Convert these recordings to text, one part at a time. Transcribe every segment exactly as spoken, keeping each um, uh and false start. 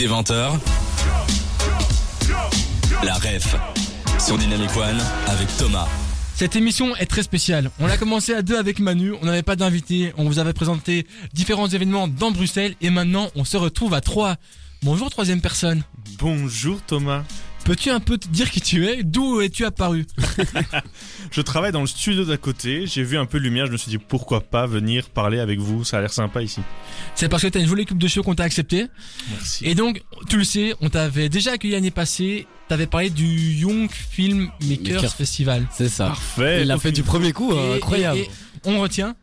Dès vingt heures, la ref sur Dynamic One avec Thomas. Cette émission est très spéciale. On l'a commencé à deux avec Manu, on n'avait pas d'invité, on vous avait présenté différents événements dans Bruxelles et maintenant on se retrouve à trois. Bonjour troisième personne. Bonjour Thomas. Peux-tu un peu te dire qui tu es? D'où es-tu apparu? Je travaille dans le studio d'à côté, j'ai vu un peu de lumière, je me suis dit pourquoi pas venir parler avec vous, ça a l'air sympa ici. C'est parce que t'as une jolie coupe de cheveux qu'on t'a accepté. Merci. Et donc, tu le sais, on t'avait déjà accueilli l'année passée, t'avais parlé du Young Filmmakers Festival. C'est ça. Parfait. Il l'a fait du premier coup, et, incroyable. Et, et on retient.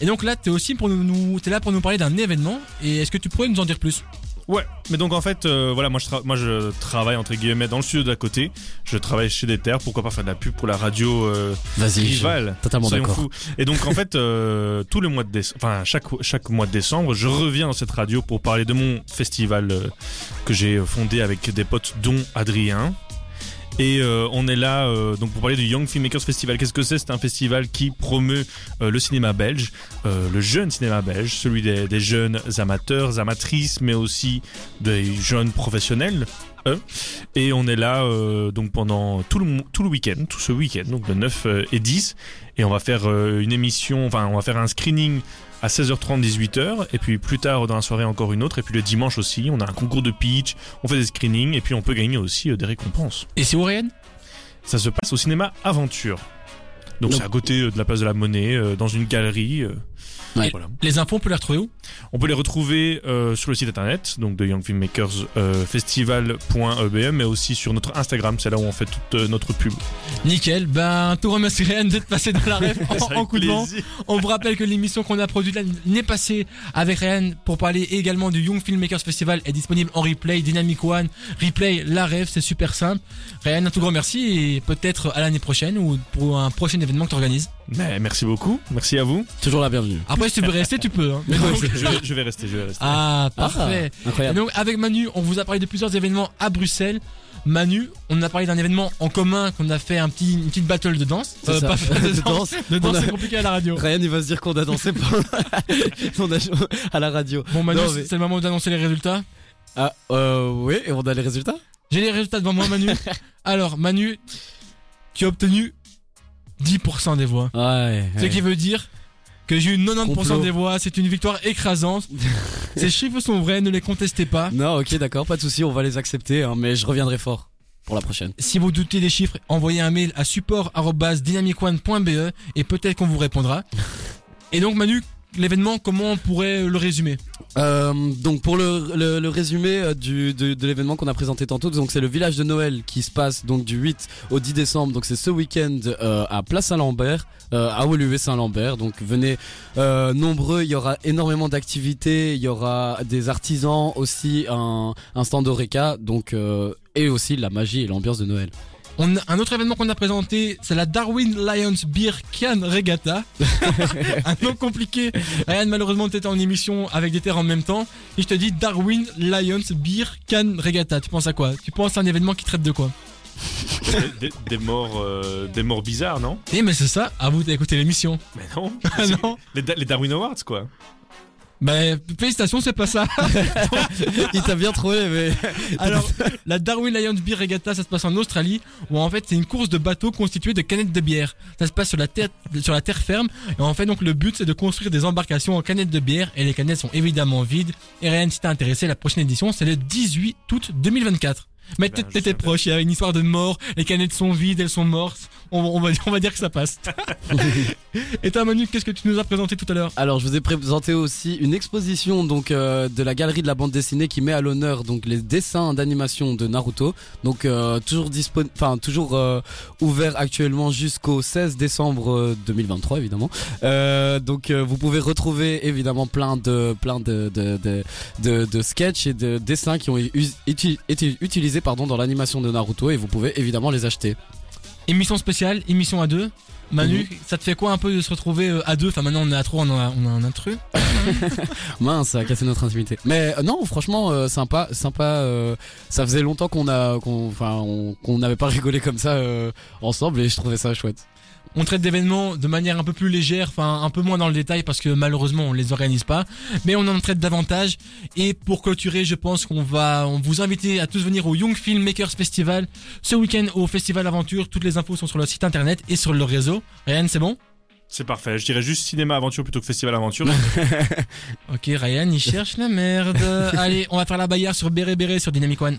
Et donc là, t'es aussi pour nous, nous, t'es là pour nous parler d'un événement, et est-ce que tu pourrais nous en dire plus? Ouais, mais donc en fait, euh, voilà, moi je, tra- moi je travaille entre guillemets dans le studio d'à côté. Je travaille chez Deter, pourquoi pas faire de la pub pour la radio euh, Vas-y, rivale. Totalement d'accord. Fous. Et donc en fait, euh, tout le mois de décembre, enfin chaque chaque mois de décembre, je reviens dans cette radio pour parler de mon festival euh, que j'ai fondé avec des potes, dont Adrien. Et euh, on est là euh, donc pour parler du Young Filmmakers Festival. Qu'est-ce que c'est? C'est un festival qui promeut euh, le cinéma belge, euh, le jeune cinéma belge, celui des, des jeunes amateurs, amatrices, mais aussi des jeunes professionnels. Euh. Et on est là euh, donc pendant tout le tout le week-end, tout ce week-end, donc le neuf et dix. Et on va faire euh, une émission, enfin on va faire un screening à seize heures trente, dix-huit heures, et puis plus tard dans la soirée encore une autre, et puis le dimanche aussi, on a un concours de pitch, on fait des screenings, et puis on peut gagner aussi euh, des récompenses. Et c'est où Ryan ? Ça se passe au Cinéma Aventure. Donc, Donc c'est à côté euh, de la place de la Monnaie, euh, dans une galerie. Euh, ouais. Voilà. Les infos, on peut les retrouver où ? On peut les retrouver euh, sur le site internet, donc de young filmmakers festival point e b m, mais aussi sur notre Instagram, c'est là où on fait toute euh, notre pub. Nickel, ben tout remercie Ryan d'être passé dans la ref en, en coup de vent. On vous rappelle que l'émission qu'on a produite là n'est passée avec Ryan pour parler également du Young Filmmakers Festival est disponible en replay, Dynamic One, replay, la ref, c'est super simple. Ryan, un tout grand merci et peut-être à l'année prochaine ou pour un prochain événement que tu organises. Mais merci beaucoup, merci à vous. Toujours la bienvenue. Après, si tu veux rester, tu peux. Hein. Mais donc... je, je, je vais rester, je vais rester. Ah, parfait. Ah, incroyable. Et donc, avec Manu, on vous a parlé de plusieurs événements à Bruxelles. Manu, on a parlé d'un événement en commun qu'on a fait un petit, une petite battle de danse. C'est euh, ça. Pas de danse. De danse, a... c'est compliqué à la radio. Ryan, il va se dire qu'on a dansé pendant... on a joué à la radio. Bon, Manu, non, mais... c'est le moment d'annoncer les résultats. Ah, euh, oui, et on a les résultats. J'ai les résultats devant moi, Manu. Alors, Manu, tu as obtenu dix pour cent des voix. Ouais, ce ouais. qui veut dire que j'ai eu quatre-vingt-dix pour cent complot. Des voix, c'est une victoire écrasante. Ces chiffres sont vrais, ne les contestez pas. Non, ok, d'accord, pas de souci, on va les accepter, hein, mais je reviendrai fort pour la prochaine. Si vous doutez des chiffres, envoyez un mail à support arobase dynamic one point b e et peut-être qu'on vous répondra. Et donc Manu, l'événement, comment on pourrait le résumer? Euh, donc pour le, le, le résumé du, de, de l'événement qu'on a présenté tantôt, donc c'est le village de Noël qui se passe donc du huit au dix décembre, donc c'est ce week-end euh, à Place Saint-Lambert, euh, à Woluwe Saint-Lambert. Donc venez euh, nombreux, il y aura énormément d'activités, il y aura des artisans aussi, un, un stand d'Horeca, donc euh, et aussi la magie et l'ambiance de Noël. On a un autre événement qu'on a présenté, c'est la Darwin Lions Beer Can Regatta. Un nom compliqué. Ryan, malheureusement, t'étais en émission avec Deter en même temps. Et je te dis Darwin Lions Beer Can Regatta. Tu penses à quoi? Tu penses à un événement qui traite de quoi? Des, des, des morts, euh, des morts bizarres, non? Eh, mais c'est ça. À vous d'écouter l'émission. Mais non. non. Les, les Darwin Awards, quoi. Ben, félicitations, c'est pas ça. Il t'a bien trouvé, mais... Alors, la Darwin Lions Beer Regatta, ça se passe en Australie, où en fait, c'est une course de bateaux constituée de canettes de bière. Ça se passe sur la terre, sur la terre ferme, et en fait, donc, le but, c'est de construire des embarcations en canettes de bière, et les canettes sont évidemment vides. Et Ryan, si t'es intéressé, la prochaine édition, c'est le dix-huit août deux mille vingt-quatre. Mais ben, t'étais proche, il y a une histoire de mort, les canettes sont vides, elles sont mortes, on, on, va, on va dire que ça passe. Et toi Manu, qu'est-ce que tu nous as présenté tout à l'heure? Alors je vous ai présenté aussi une exposition donc euh, de la galerie de la bande dessinée qui met à l'honneur donc les dessins d'animation de Naruto. Donc euh, toujours, dispon... enfin, toujours euh, ouvert actuellement jusqu'au seize décembre deux mille vingt-trois évidemment. Euh, donc euh, vous pouvez retrouver évidemment plein de, plein de, de, de, de, de sketchs et de dessins qui ont été utilisés pardon dans l'animation de Naruto et vous pouvez évidemment les acheter. Émission spéciale, émission à deux. Manu, mmh. ça te fait quoi un peu de se retrouver à deux? Enfin maintenant on est à trois, on a, on a un intrus. Mince, ça a cassé notre intimité. Mais euh, non, franchement euh, sympa, sympa. Euh, ça faisait longtemps qu'on a, qu'on, enfin, on, qu'on n'avait pas rigolé comme ça euh, ensemble et je trouvais ça chouette. on traite d'événements de manière un peu plus légère, enfin un peu moins dans le détail parce que malheureusement on les organise pas, mais on en traite davantage. Et pour clôturer, je pense qu'on va on vous inviter à tous venir au Young Filmmakers Festival ce week-end au Festival Aventure. Toutes les infos sont sur leur site internet et sur leur réseau. Ryan, c'est bon ? C'est parfait, je dirais juste Cinéma Aventure plutôt que Festival Aventure. Ok, Ryan, il cherche la merde. Allez, on va faire la bagarre sur Béré Béré sur Dynamic One.